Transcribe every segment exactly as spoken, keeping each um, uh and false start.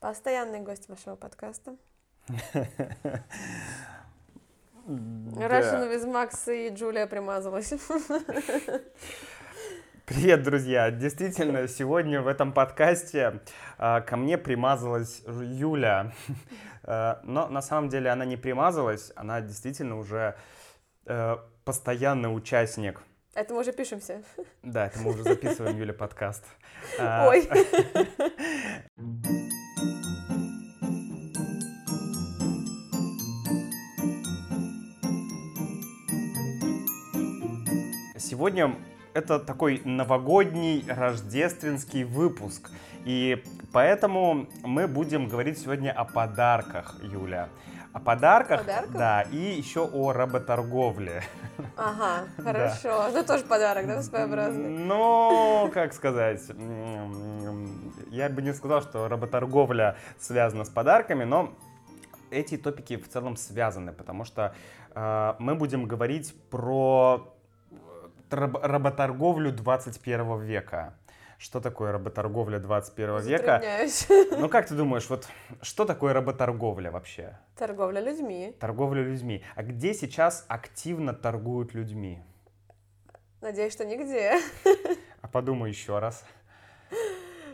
Постоянный гость вашего подкаста. Russian with Max и Джулия примазалась. Привет, друзья! Действительно, сегодня в этом подкасте э, ко мне примазалась Юля. э, но на самом деле она не примазалась, она действительно уже э, постоянный участник. Это мы уже пишемся. Да, это мы уже записываем, Юля, подкаст. Ой! Сегодня это такой новогодний рождественский выпуск, и поэтому мы будем говорить сегодня о подарках, Юля. О подарках, подарках? Да, и еще о работорговле. Ага, хорошо. Ну, тоже подарок, да, своеобразный? Ну, как сказать, я бы не сказал, что работорговля связана с подарками, но эти топики в целом связаны, потому что э, мы будем говорить про работорговлю двадцать первого века. Что такое работорговля двадцать первого века? Ну, как ты думаешь, вот что такое работорговля вообще? Торговля людьми. Торговля людьми. А где сейчас активно торгуют людьми? Надеюсь, что нигде. А подумай еще раз.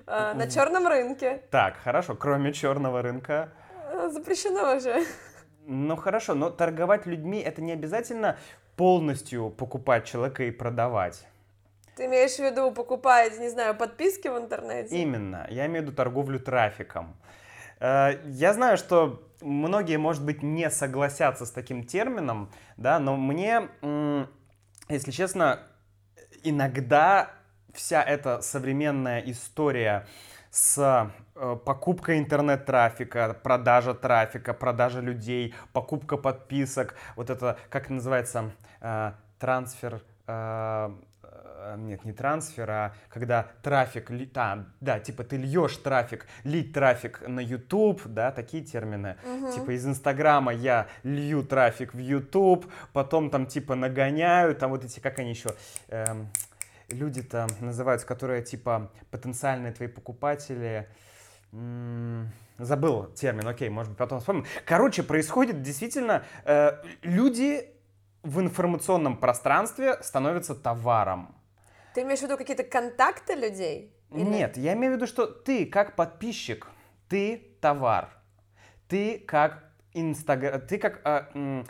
А, на черном рынке. Так, хорошо. Кроме черного рынка. Запрещено уже. Ну, хорошо, но торговать людьми — это не обязательно полностью покупать человека и продавать. Ты имеешь в виду покупать, не знаю, подписки в интернете? Именно. Я имею в виду торговлю трафиком. Я знаю, что многие, может быть, не согласятся с таким термином, да, но мне, если честно, иногда вся эта современная история с покупка интернет-трафика, продажа трафика, продажа людей, покупка подписок, вот это, как называется, э, трансфер, э, нет, не трансфер, а когда трафик, а, да, типа ты льешь трафик, лить трафик на YouTube, да, такие термины, угу. Типа из Инстаграма я лью трафик в YouTube, потом там типа нагоняю, там вот эти, как они еще... Э, люди-то называются, которые типа потенциальные твои покупатели. М-м- забыл термин, окей, может быть, потом вспомним. Короче, происходит действительно, э- люди в информационном пространстве становятся товаром. Ты имеешь в виду какие-то контакты людей? Или... Нет, я имею в виду, что ты как подписчик, ты товар. Ты как инстаграм, ты как, э- м-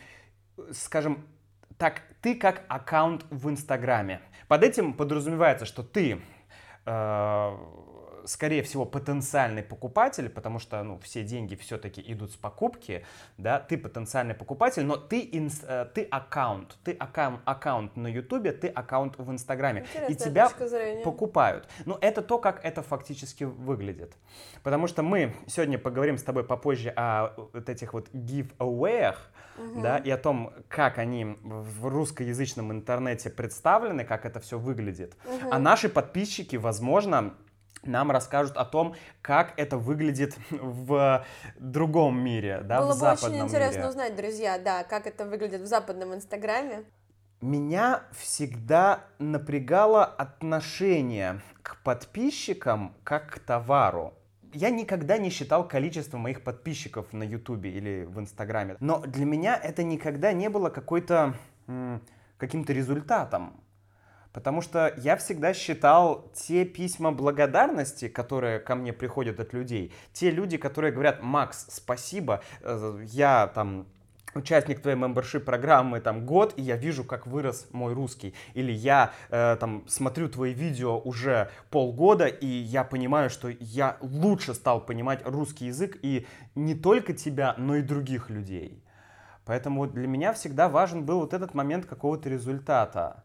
скажем, так, ты как аккаунт в Инстаграме. Под этим подразумевается, что ты, э, скорее всего, потенциальный покупатель, потому что, ну, все деньги все-таки идут с покупки, да, ты потенциальный покупатель, но ты, инс, э, ты аккаунт, ты аккаунт, аккаунт на Ютубе, ты аккаунт в Инстаграме, и тебя покупают. Ну, это то, как это фактически выглядит, потому что мы сегодня поговорим с тобой попозже о вот этих вот giveaway-ах, угу. Да, и о том, как они в русскоязычном интернете представлены, как это все выглядит. Угу. А наши подписчики, возможно, нам расскажут о том, как это выглядит в другом мире, да, в западном мире. Было бы очень интересно узнать, друзья, да, как это выглядит в западном Инстаграме. Меня всегда напрягало отношение к подписчикам как к товару. Я никогда не считал количество моих подписчиков на Ютубе или в Инстаграме. Но для меня это никогда не было какой-то, м- каким-то результатом. Потому что я всегда считал те письма благодарности, которые ко мне приходят от людей, те люди, которые говорят: «Макс, спасибо, я там... участник твоей мембершип-программы там год, и я вижу, как вырос мой русский». Или я э, там смотрю твои видео уже полгода, и я понимаю, что я лучше стал понимать русский язык, и не только тебя, но и других людей. Поэтому для меня всегда важен был вот этот момент какого-то результата.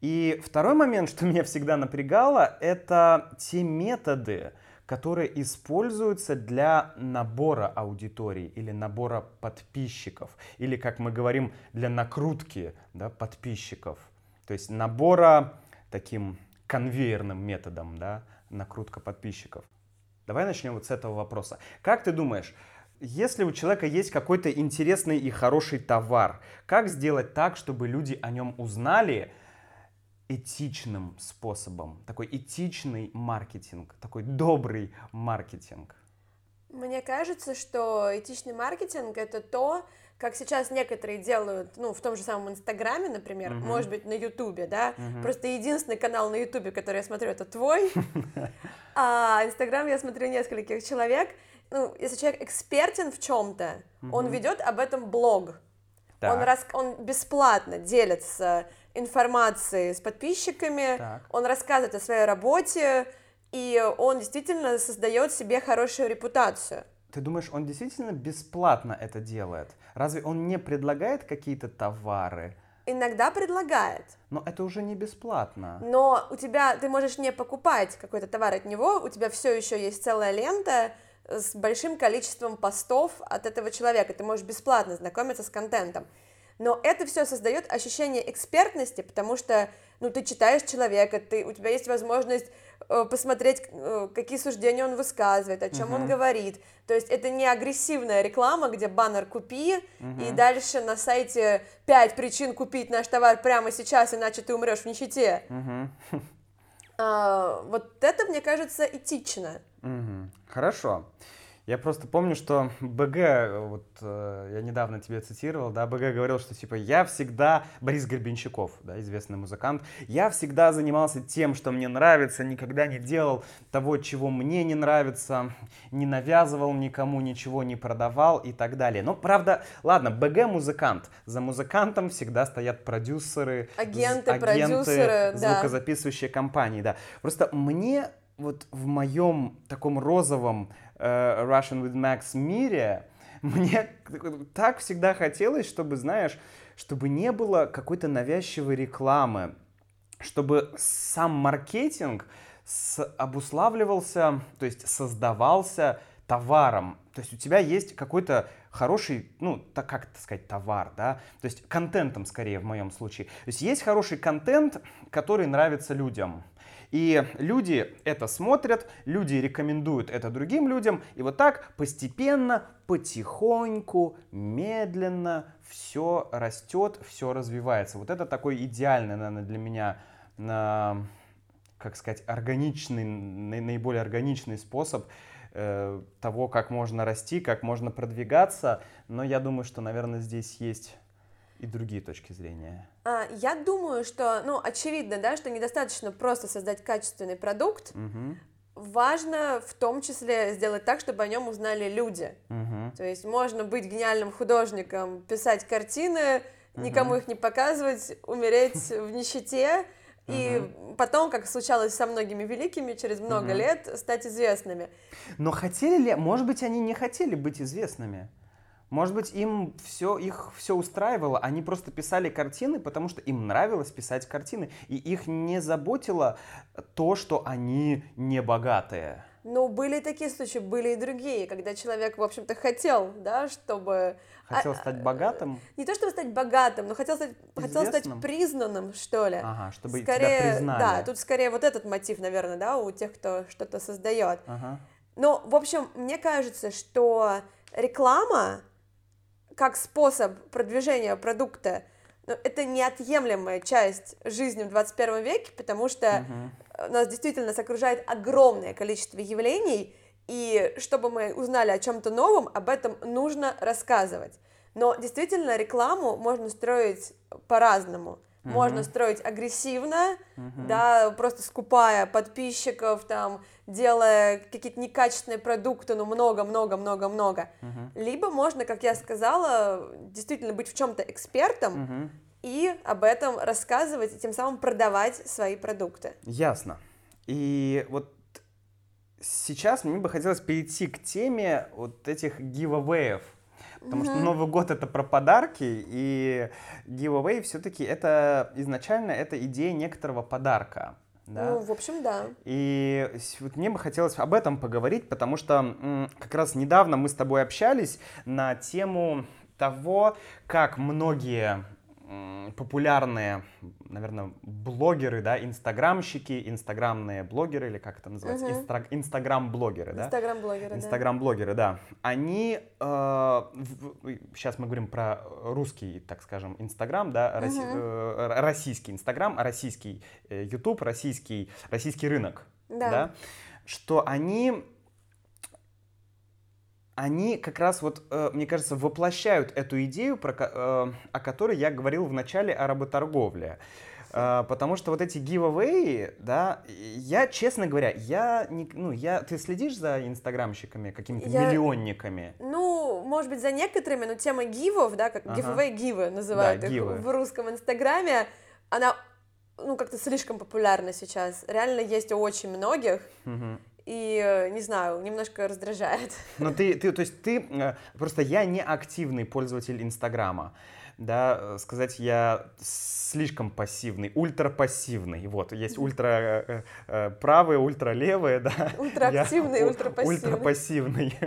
И второй момент, что меня всегда напрягало, это те методы, которые используются для набора аудитории или набора подписчиков, или, как мы говорим, для накрутки, да, подписчиков. То есть набора таким конвейерным методом, да, накрутка подписчиков. Давай начнем вот с этого вопроса. Как ты думаешь, если у человека есть какой-то интересный и хороший товар, как сделать так, чтобы люди о нем узнали этичным способом? Такой этичный маркетинг, такой добрый маркетинг. Мне кажется, что этичный маркетинг — это то, как сейчас некоторые делают, ну, в том же самом Инстаграме, например, uh-huh. может быть, на Ютубе, да, uh-huh. просто единственный канал на Ютубе, который я смотрю, это твой, а Инстаграм я смотрю нескольких человек, ну, если человек экспертен в чем-то, uh-huh. он ведет об этом блог, так. он, рас... он бесплатно делится информацией с подписчиками, так. он рассказывает о своей работе, и он действительно создает себе хорошую репутацию. Ты думаешь, он действительно бесплатно это делает? Разве он не предлагает какие-то товары? Иногда предлагает. Но это уже не бесплатно. Но у тебя, ты можешь не покупать какой-то товар от него, у тебя все еще есть целая лента с большим количеством постов от этого человека. Ты можешь бесплатно знакомиться с контентом. Но это все создает ощущение экспертности, потому что, ну, ты читаешь человека, ты, у тебя есть возможность э, посмотреть, э, какие суждения он высказывает, о чем uh-huh. он говорит. То есть это не агрессивная реклама, где баннер «Купи», uh-huh. и дальше на сайте пять причин купить наш товар прямо сейчас, иначе ты умрешь в нищете. Uh-huh. А, вот это, мне кажется, этично. Uh-huh. Хорошо. Я просто помню, что БГ, вот э, я недавно тебе цитировал, да, БГ говорил, что типа я всегда, Борис Гребенщиков, да, известный музыкант, я всегда занимался тем, что мне нравится, никогда не делал того, чего мне не нравится, не навязывал никому, ничего не продавал и так далее. Но правда, ладно, БГ музыкант, за музыкантом всегда стоят продюсеры, агенты, з- агенты продюсеры, звукозаписывающие да. компании, да. Просто мне вот в моем таком розовом Russian with Max мире, мне так всегда хотелось, чтобы, знаешь, чтобы не было какой-то навязчивой рекламы, чтобы сам маркетинг обуславливался, то есть создавался товаром. То есть у тебя есть какой-то хороший, ну, так как так сказать, товар, да, то есть контентом скорее в моем случае. То есть есть хороший контент, который нравится людям. И люди это смотрят, люди рекомендуют это другим людям, и вот так постепенно, потихоньку, медленно все растет, все развивается. Вот это такой идеальный, наверное, для меня, как сказать, органичный, наиболее органичный способ того, как можно расти, как можно продвигаться. Но я думаю, что, наверное, здесь есть и другие точки зрения. А, я думаю, что, ну, очевидно, да, что недостаточно просто создать качественный продукт. Угу. Важно в том числе сделать так, чтобы о нем узнали люди. Угу. То есть можно быть гениальным художником, писать картины, угу. никому их не показывать, умереть в нищете, и угу. потом, как случалось со многими великими, через много угу. лет стать известными. Но хотели ли, может быть, они не хотели быть известными? Может быть, им все, их все устраивало, они просто писали картины, потому что им нравилось писать картины, и их не заботило то, что они не богатые. Ну, были такие случаи, были и другие, когда человек, в общем-то, хотел, да, чтобы... Хотел стать богатым? Не то, чтобы стать богатым, но хотел стать, хотел стать признанным, что ли. Ага, чтобы скорее, тебя признали. Да, тут скорее вот этот мотив, наверное, да, у тех, кто что-то создает. Ага. Но, в общем, мне кажется, что реклама как способ продвижения продукта, ну, это неотъемлемая часть жизни в двадцать первом веке, потому что uh-huh. нас действительно окружает огромное количество явлений, и чтобы мы узнали о чем-то новом, об этом нужно рассказывать. Но действительно рекламу можно строить по-разному. Uh-huh. Можно строить агрессивно, uh-huh. да, просто скупая подписчиков, там, делая какие-то некачественные продукты, ну, много-много-много-много. Uh-huh. Либо можно, как я сказала, действительно быть в чем-то экспертом uh-huh. и об этом рассказывать, и тем самым продавать свои продукты. Ясно. И вот сейчас мне бы хотелось перейти к теме вот этих giveaway'ев. Потому mm-hmm. что Новый год — это про подарки, и giveaway все-таки это изначально это идея некоторого подарка. Да? Ну, в общем, да. И вот мне бы хотелось об этом поговорить, потому что м- как раз недавно мы с тобой общались на тему того, как многие м- популярные, наверное, блогеры, да, инстаграмщики, инстаграмные блогеры, или как это называется, угу. Инстра- инстаграм-блогеры, да? Инстаграм-блогеры, да. Инстаграм-блогеры, да. Они, э, в, сейчас мы говорим про русский, так скажем, инстаграм, да, роси- угу. э, российский инстаграм, российский э, ютуб, российский, российский рынок, да. да, что они они как раз, вот, мне кажется, воплощают эту идею, про, о которой я говорил в начале о работорговле. Потому что вот эти giveaway, да, я, честно говоря, я, не, ну, я, ты следишь за инстаграмщиками, какими-то я, миллионниками? Ну, может быть, за некоторыми, но тема гивов, да, как ага. giveaway, гивы называют да, их гивы. В русском инстаграме, она, ну, как-то слишком популярна сейчас. Реально есть у очень многих. Угу. И, не знаю, немножко раздражает. Но ты, ты, то есть ты, просто я не активный пользователь Инстаграма, да, сказать, я слишком пассивный, ультрапассивный, вот, есть ультра правые, ультралевые, да. Ультрактивный, ультрапассивный. Ультрапассивный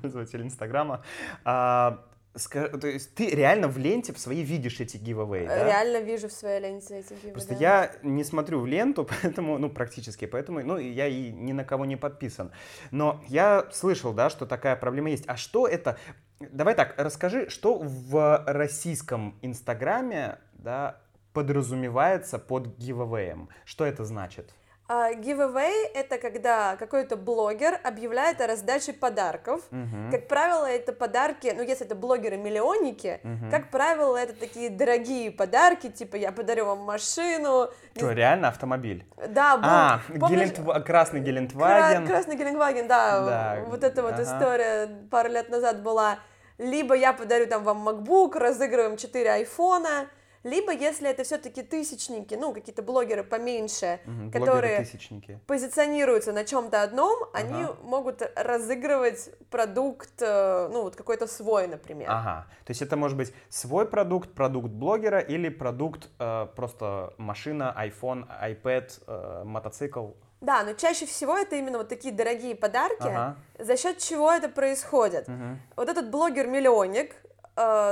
пользователь Инстаграма. То есть ты реально в ленте в своей видишь эти giveaway, да? Реально вижу в своей ленте эти giveaway. Просто да. я не смотрю в ленту, поэтому, ну, практически, поэтому, ну, я и ни на кого не подписан. Но я слышал, да, что такая проблема есть. А что это? Давай так, расскажи, что в российском Инстаграме, да, подразумевается под giveaway? Что это значит? Uh, giveaway — это когда какой-то блогер объявляет о раздаче подарков. Uh-huh. Как правило, это подарки, ну, если это блогеры-миллионники, uh-huh. как правило, это такие дорогие подарки, типа я подарю вам машину. Что, не... реально автомобиль? Да. А, помнишь... Гелендв... красный Гелендваген. Кра... Красный Гелендваген, да. да. Вот эта вот uh-huh. история пару лет назад была. Либо я подарю там вам MacBook, разыгрываем четыре айфона. Либо, если это все-таки тысячники, ну, какие-то блогеры поменьше, mm-hmm, которые блогеры, позиционируются на чем-то одном, ага. они могут разыгрывать продукт, ну, вот какой-то свой, например. Ага, то есть это может быть свой продукт, продукт блогера или продукт э, просто машина, iPhone, iPad, э, мотоцикл. Да, но чаще всего это именно вот такие дорогие подарки, ага. за счет чего это происходит. Угу. Вот этот блогер-миллионник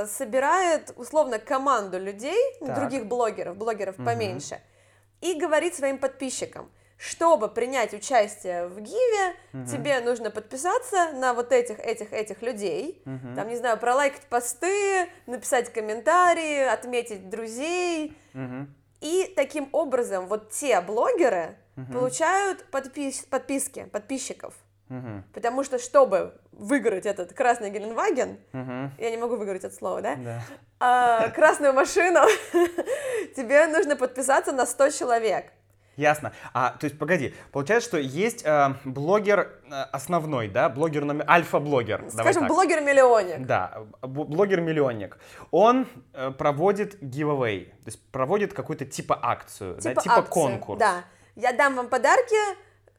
собирает, условно, команду людей, так. других блогеров, блогеров угу. поменьше, и говорит своим подписчикам, чтобы принять участие в гиве, угу. тебе нужно подписаться на вот этих, этих, этих людей, угу. там, не знаю, пролайкать посты, написать комментарии, отметить друзей, угу. и таким образом вот те блогеры угу. получают подпис- подписки, подписчиков. Угу. Потому что, чтобы выиграть этот красный Геленваген, угу. я не могу выиграть это слово, да? Да. А, красную машину, тебе нужно подписаться на сто человек. Ясно. А, то есть, погоди, получается, что есть э, блогер э, основной, да, блогер номер, альфа-блогер. Скажем, блогер-миллионник. Да, блогер-миллионник. Он э, проводит giveaway, то есть проводит какую-то типа акцию, типа, да, типа акцию, конкурс. Да, я дам вам подарки.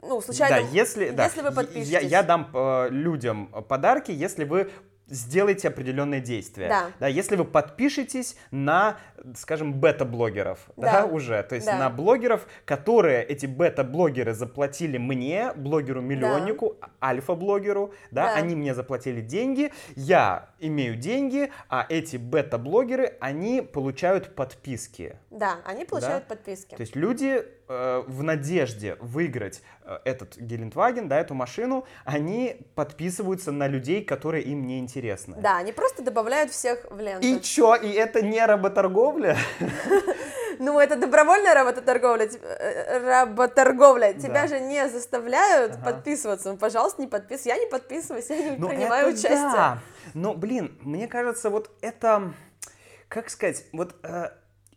Ну, случайно, да, если, если да. вы подпишетесь. Я, я дам э, людям подарки, если вы сделаете определенное действие. Да. Да, если вы подпишетесь на, скажем, бета-блогеров, да, да уже, то есть да. на блогеров, которые эти бета-блогеры заплатили мне, блогеру-миллионнику, да. альфа-блогеру, да, да, они мне заплатили деньги, я имею деньги, а эти бета-блогеры, они получают подписки. Да, они получают да? подписки. То есть люди... в надежде выиграть этот Гелендваген, да, эту машину, они подписываются на людей, которые им не интересны. Да, они просто добавляют всех в ленту. И чё? И это не работорговля? Ну, это добровольная работорговля. Работорговля. Тебя же не заставляют подписываться. Пожалуйста, не подписывайся. Я не подписываюсь, я не принимаю участие. Но, блин, мне кажется, вот это, как сказать, вот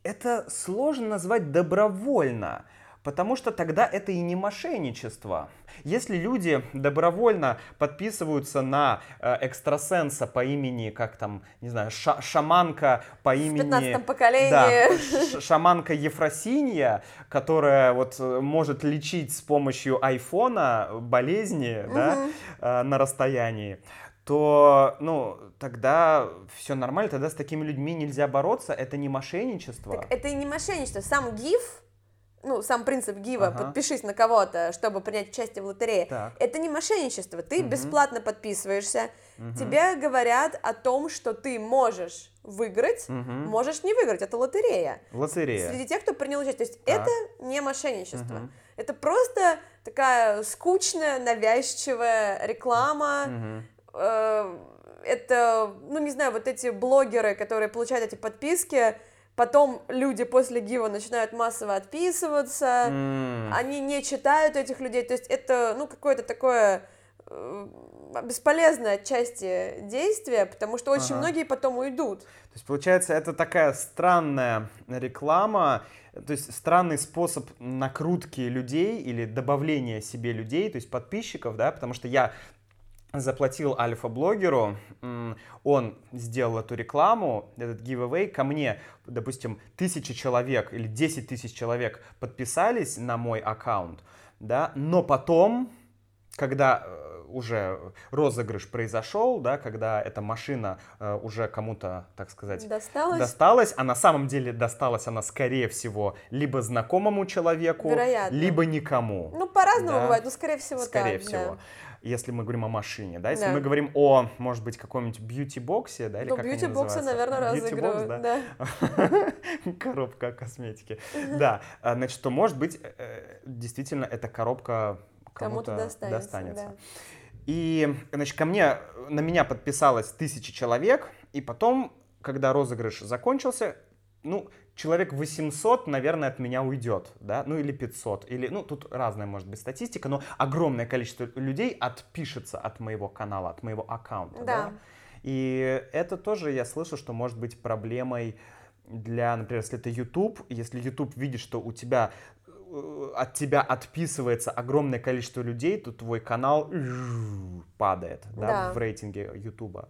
это сложно назвать добровольно. Потому что тогда это и не мошенничество. Если люди добровольно подписываются на э, экстрасенса по имени, как там, не знаю, ша- шаманка по имени... В пятнадцатом поколении. Да, шаманка Ефросинья, которая вот может лечить с помощью айфона болезни, угу. да, э, на расстоянии, то, ну, тогда все нормально, тогда с такими людьми нельзя бороться, это не мошенничество. Так это и не мошенничество, сам гив... ну, сам принцип гива, ага. подпишись на кого-то, чтобы принять участие в лотерее, так. это не мошенничество, ты угу. бесплатно подписываешься, угу. тебе говорят о том, что ты можешь выиграть, угу. можешь не выиграть, это лотерея. Лотерея. Среди тех, кто принял участие, то есть так. это не мошенничество, угу. это просто такая скучная, навязчивая реклама, угу. э- это, ну, не знаю, вот эти блогеры, которые получают эти подписки, потом люди после гива начинают массово отписываться, mm. они не читают этих людей, то есть это, ну, какое-то такое э, бесполезное отчасти действие, потому что очень ага. многие потом уйдут. То есть, получается, это такая странная реклама, то есть странный способ накрутки людей или добавления себе людей, то есть подписчиков, да, потому что я заплатил альфа-блогеру, он сделал эту рекламу, этот giveaway, ко мне, допустим, тысяча человек или десять тысяч человек подписались на мой аккаунт, да, но потом, когда уже розыгрыш произошел, да, когда эта машина э, уже кому-то, так сказать, досталась. досталась, а на самом деле досталась она, скорее всего, либо знакомому человеку, вероятно, либо никому. Ну, по-разному да. бывает, но, скорее всего, скорее так. Скорее всего. Да. Если мы говорим о машине, да, если да. мы говорим о, может быть, каком-нибудь бьюти-боксе, да, или ну, как они называются? Наверное, бьюти-бокс, да? да. Коробка косметики. Да, значит, то, может быть, действительно, эта коробка кому-то достанется. достанется. Да. И, значит, ко мне, на меня подписалось тысяча человек, и потом, когда розыгрыш закончился, ну, человек восемьсот, наверное, от меня уйдет, да, ну, или пятьсот, или, ну, тут разная может быть статистика, но огромное количество людей отпишется от моего канала, от моего аккаунта, да. да? И это тоже, я слышу, что может быть проблемой для, например, если это YouTube, если YouTube видит, что у тебя... от тебя отписывается огромное количество людей, то твой канал падает да, да. в рейтинге Ютуба.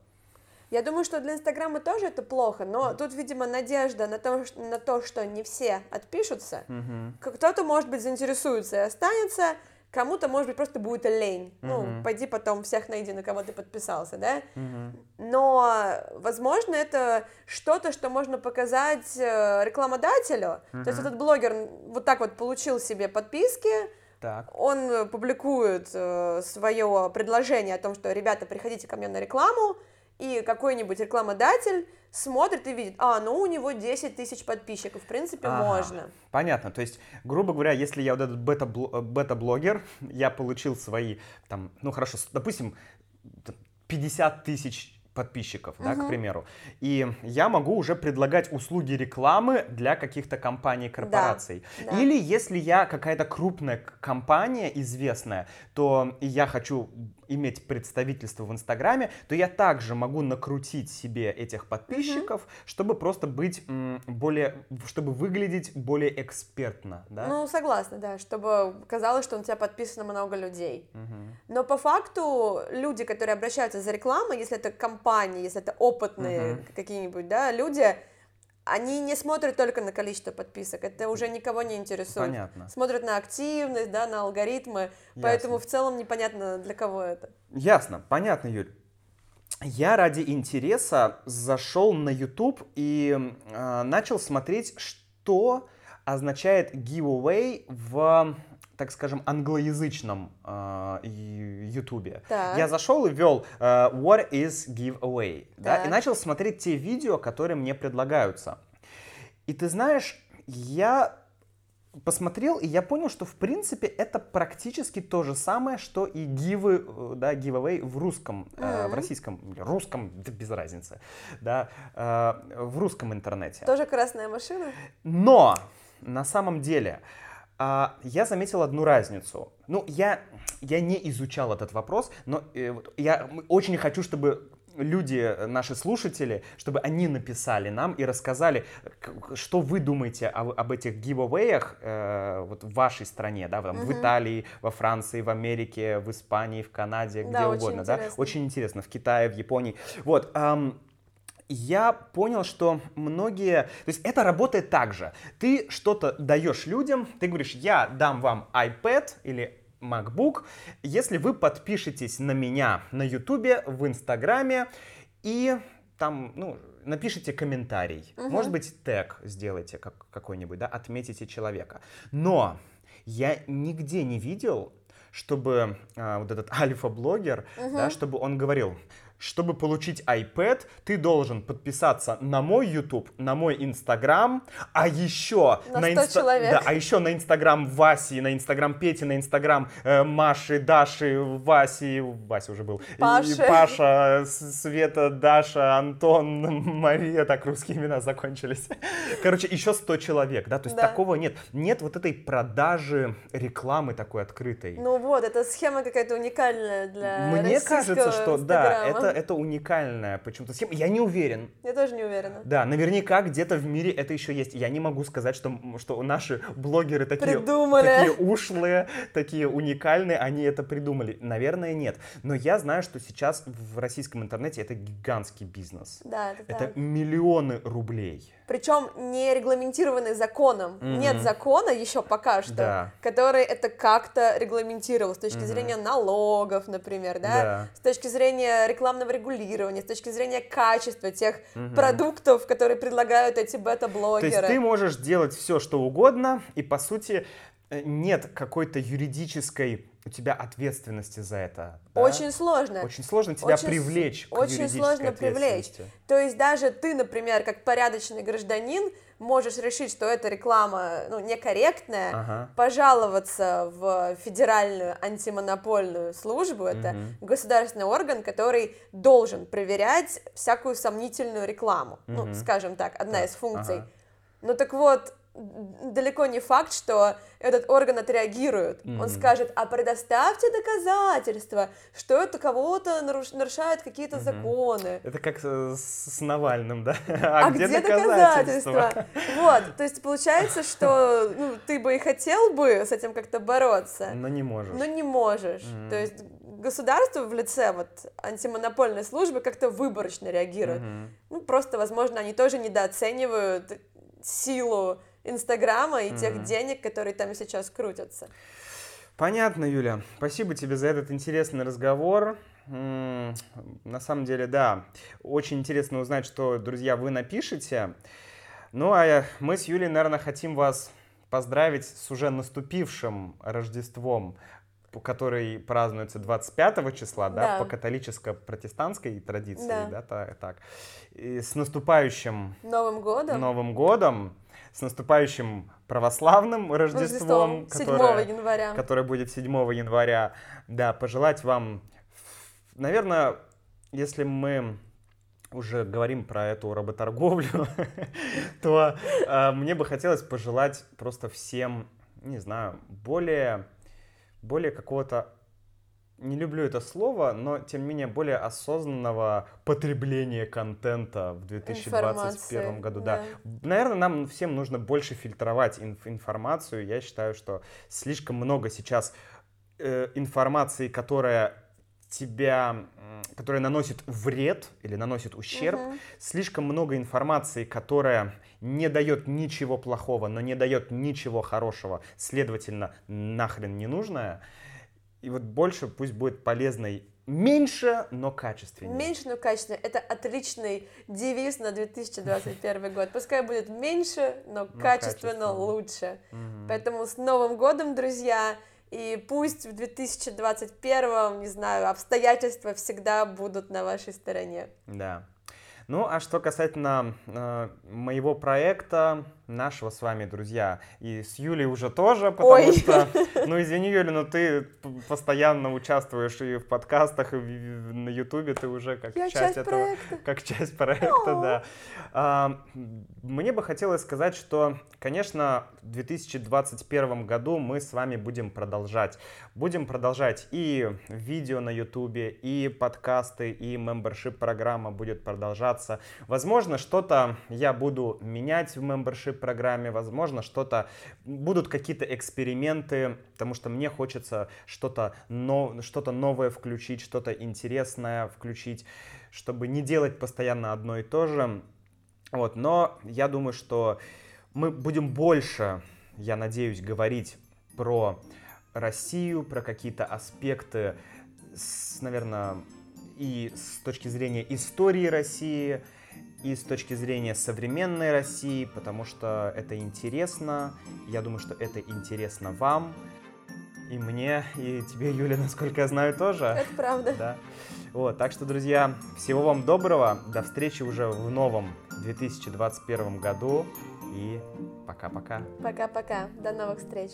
Я думаю, что для Инстаграма тоже это плохо, но тут, видимо, надежда на то, на то, что не все отпишутся. Угу. Кто-то, может быть, заинтересуется и останется, кому-то, может быть, просто будет лень. Угу. Ну, пойди потом всех найди, на кого ты подписался, да? Угу. Но, возможно, это что-то, что можно показать рекламодателю. Угу. То есть этот блогер вот так вот получил себе подписки, так. он публикует свое предложение о том, что, ребята, приходите ко мне на рекламу, и какой-нибудь рекламодатель смотрит и видит, а, ну у него десять тысяч подписчиков, в принципе, ага, можно. Понятно, то есть, грубо говоря, если я вот этот бета-блогер, я получил свои, там, ну хорошо, допустим, пятьдесят тысяч подписчиков, да, угу. к примеру, и я могу уже предлагать услуги рекламы для каких-то компаний, корпораций. Да, да. Или если я какая-то крупная компания известная, то я хочу иметь представительство в Инстаграме, то я также могу накрутить себе этих подписчиков, угу. чтобы просто быть м, более, чтобы выглядеть более экспертно, да? Ну, согласна, да, чтобы казалось, что на тебя подписано много людей. Угу. Но по факту люди, которые обращаются за рекламой, если это компания, если это опытные uh-huh. какие-нибудь, да, люди, они не смотрят только на количество подписок, это уже никого не интересует. Понятно. Смотрят на активность, да, на алгоритмы, Ясно. Поэтому в целом непонятно, для кого это. Ясно, понятно, Юль. Я ради интереса зашел на YouTube и э, начал смотреть, что означает giveaway в... так скажем, англоязычном Ютубе. Э, я зашел и ввел э, What is giveaway, да, и начал смотреть те видео, которые мне предлагаются. И ты знаешь, я посмотрел, и я понял, что в принципе это практически то же самое, что и гивы, да, giveaway в русском, mm-hmm. э, в российском, русском, да без разницы, да, э, в русском интернете. Тоже красная машина? Но на самом деле... я заметил одну разницу. Ну, я, я не изучал этот вопрос, но я очень хочу, чтобы люди, наши слушатели, чтобы они написали нам и рассказали, что вы думаете об, об этих гивэвэях э, вот в вашей стране, да, там, угу. в Италии, во Франции, в Америке, в Испании, в Канаде, где да, угодно. Очень да? интересно. Очень интересно, в Китае, в Японии. Вот. Эм, я понял, что многие... То есть это работает так же. Ты что-то даешь людям, ты говоришь, я дам вам iPad или MacBook, если вы подпишетесь на меня на Ютубе, в Инстаграме и там, ну, напишите комментарий. Uh-huh. Может быть, тег сделайте как, какой-нибудь, да, отметите человека. Но я нигде не видел, чтобы а, вот этот альфа-блогер, uh-huh. да, чтобы он говорил... чтобы получить iPad, ты должен подписаться на мой YouTube, на мой Instagram, а еще на, на, инста... да, а еще на Instagram Васи, на Instagram Пети, на Instagram э, Маши, Даши, Васи, Вася уже был, Паши. Паша, Света, Даша, Антон, Мария, так русские имена закончились. Короче, еще сто человек, да, то есть да. такого нет. Нет вот этой продажи рекламы такой открытой. Ну вот, эта схема какая-то уникальная для Мне российского кажется, что Инстаграма. Да, это, это уникальная почему-то схема. Я не уверен. Я тоже не уверена. Да, наверняка где-то в мире это еще есть. Я не могу сказать, что, что наши блогеры такие, такие ушлые, такие уникальные, они это придумали. Наверное, нет. Но я знаю, что сейчас в российском интернете это гигантский бизнес. Да, это Это так. миллионы рублей. Причем не регламентированный законом. Mm-hmm. Нет закона еще пока что, да. который это как-то регламентировал с точки mm-hmm. зрения налогов, например, да? да, с точки зрения рекламного регулирования, с точки зрения качества тех mm-hmm. продуктов, которые предлагают эти бета-блогеры. То есть ты можешь делать все, что угодно, и, по сути, нет какой-то юридической у тебя ответственности за это. Да? Очень сложно. Очень сложно тебя очень, привлечь к Очень сложно привлечь. То есть даже ты, например, как порядочный гражданин, можешь решить, что эта реклама ну, некорректная, ага. пожаловаться в Федеральную антимонопольную службу, угу. это государственный орган, который должен проверять всякую сомнительную рекламу, угу. ну, скажем так, одна так. из функций. Ага. Ну так вот, далеко не факт, что этот орган отреагирует. Mm-hmm. Он скажет, а предоставьте доказательства, что это кого-то наруш... нарушают какие-то mm-hmm. законы. Это как с Навальным, да? А, а где, где доказательства? доказательства? Вот, то есть получается, что ну, ты бы и хотел бы с этим как-то бороться. Но не можешь. Но не можешь. Mm-hmm. То есть государство в лице вот, антимонопольной службы как-то выборочно реагирует. Mm-hmm. Ну, просто, возможно, они тоже недооценивают силу Инстаграма и mm-hmm. тех денег, которые там сейчас крутятся. Понятно, Юля. Спасибо тебе за этот интересный разговор. М-м- на самом деле, да, очень интересно узнать, что, друзья, вы напишете. Ну, а мы с Юлей, наверное, хотим вас поздравить с уже наступившим Рождеством, который празднуется двадцать пятого числа, да, да. по католическо-протестантской традиции, да, да так. так. И с наступающим Новым годом. Новым годом. С наступающим православным Рождеством, Рождеством которое, которое будет седьмого января. Да, пожелать вам, наверное, если мы уже говорим про эту работорговлю, то э, мне бы хотелось пожелать просто всем, не знаю, более, более какого-то, не люблю это слово, но, тем не менее, более осознанного потребления контента в две тысячи двадцать первом году. Да. Да. Наверное, нам всем нужно больше фильтровать инф- информацию. Я считаю, что слишком много сейчас э, информации, которая тебя, которая наносит вред или наносит ущерб, угу. слишком много информации, которая не дает ничего плохого, но не дает ничего хорошего, следовательно, нахрен ненужная. И вот больше пусть будет полезной, меньше, но качественнее. Меньше, но качественнее. Это отличный девиз на две тысячи двадцать первый год. Пускай будет меньше, но, но качественно, качественно лучше. Угу. Поэтому с Новым годом, друзья! И пусть в две тысячи двадцать первом, не знаю, обстоятельства всегда будут на вашей стороне. Да. Ну, а что касательно э, моего проекта, нашего с вами, друзья, и с Юлей уже тоже, потому Ой. что, ну, извини, Юля, но ты постоянно участвуешь и в подкастах, и на Ютубе, ты уже как Я часть, часть этого, как часть проекта, О. да. А, мне бы хотелось сказать, что, конечно, в две тысячи двадцать первом году мы с вами будем продолжать. Будем продолжать и видео на Ютубе, и подкасты, и мембершип-программа будет продолжаться. Возможно, что-то я буду менять в мембершип-программе, возможно, что-то будут какие-то эксперименты, потому что мне хочется что-то, но, что-то новое включить, что-то интересное включить, чтобы не делать постоянно одно и то же. Вот. Но я думаю, что мы будем больше, я надеюсь, говорить про Россию, про какие-то аспекты, с, наверное... и с точки зрения истории России, и с точки зрения современной России, потому что это интересно. Я думаю, что это интересно вам. и мне, и тебе, Юля, насколько я знаю, тоже. Это правда. Да. Вот, так что, друзья, всего вам доброго. До встречи уже в новом две тысячи двадцать первом году. И пока-пока. Пока-пока. До новых встреч.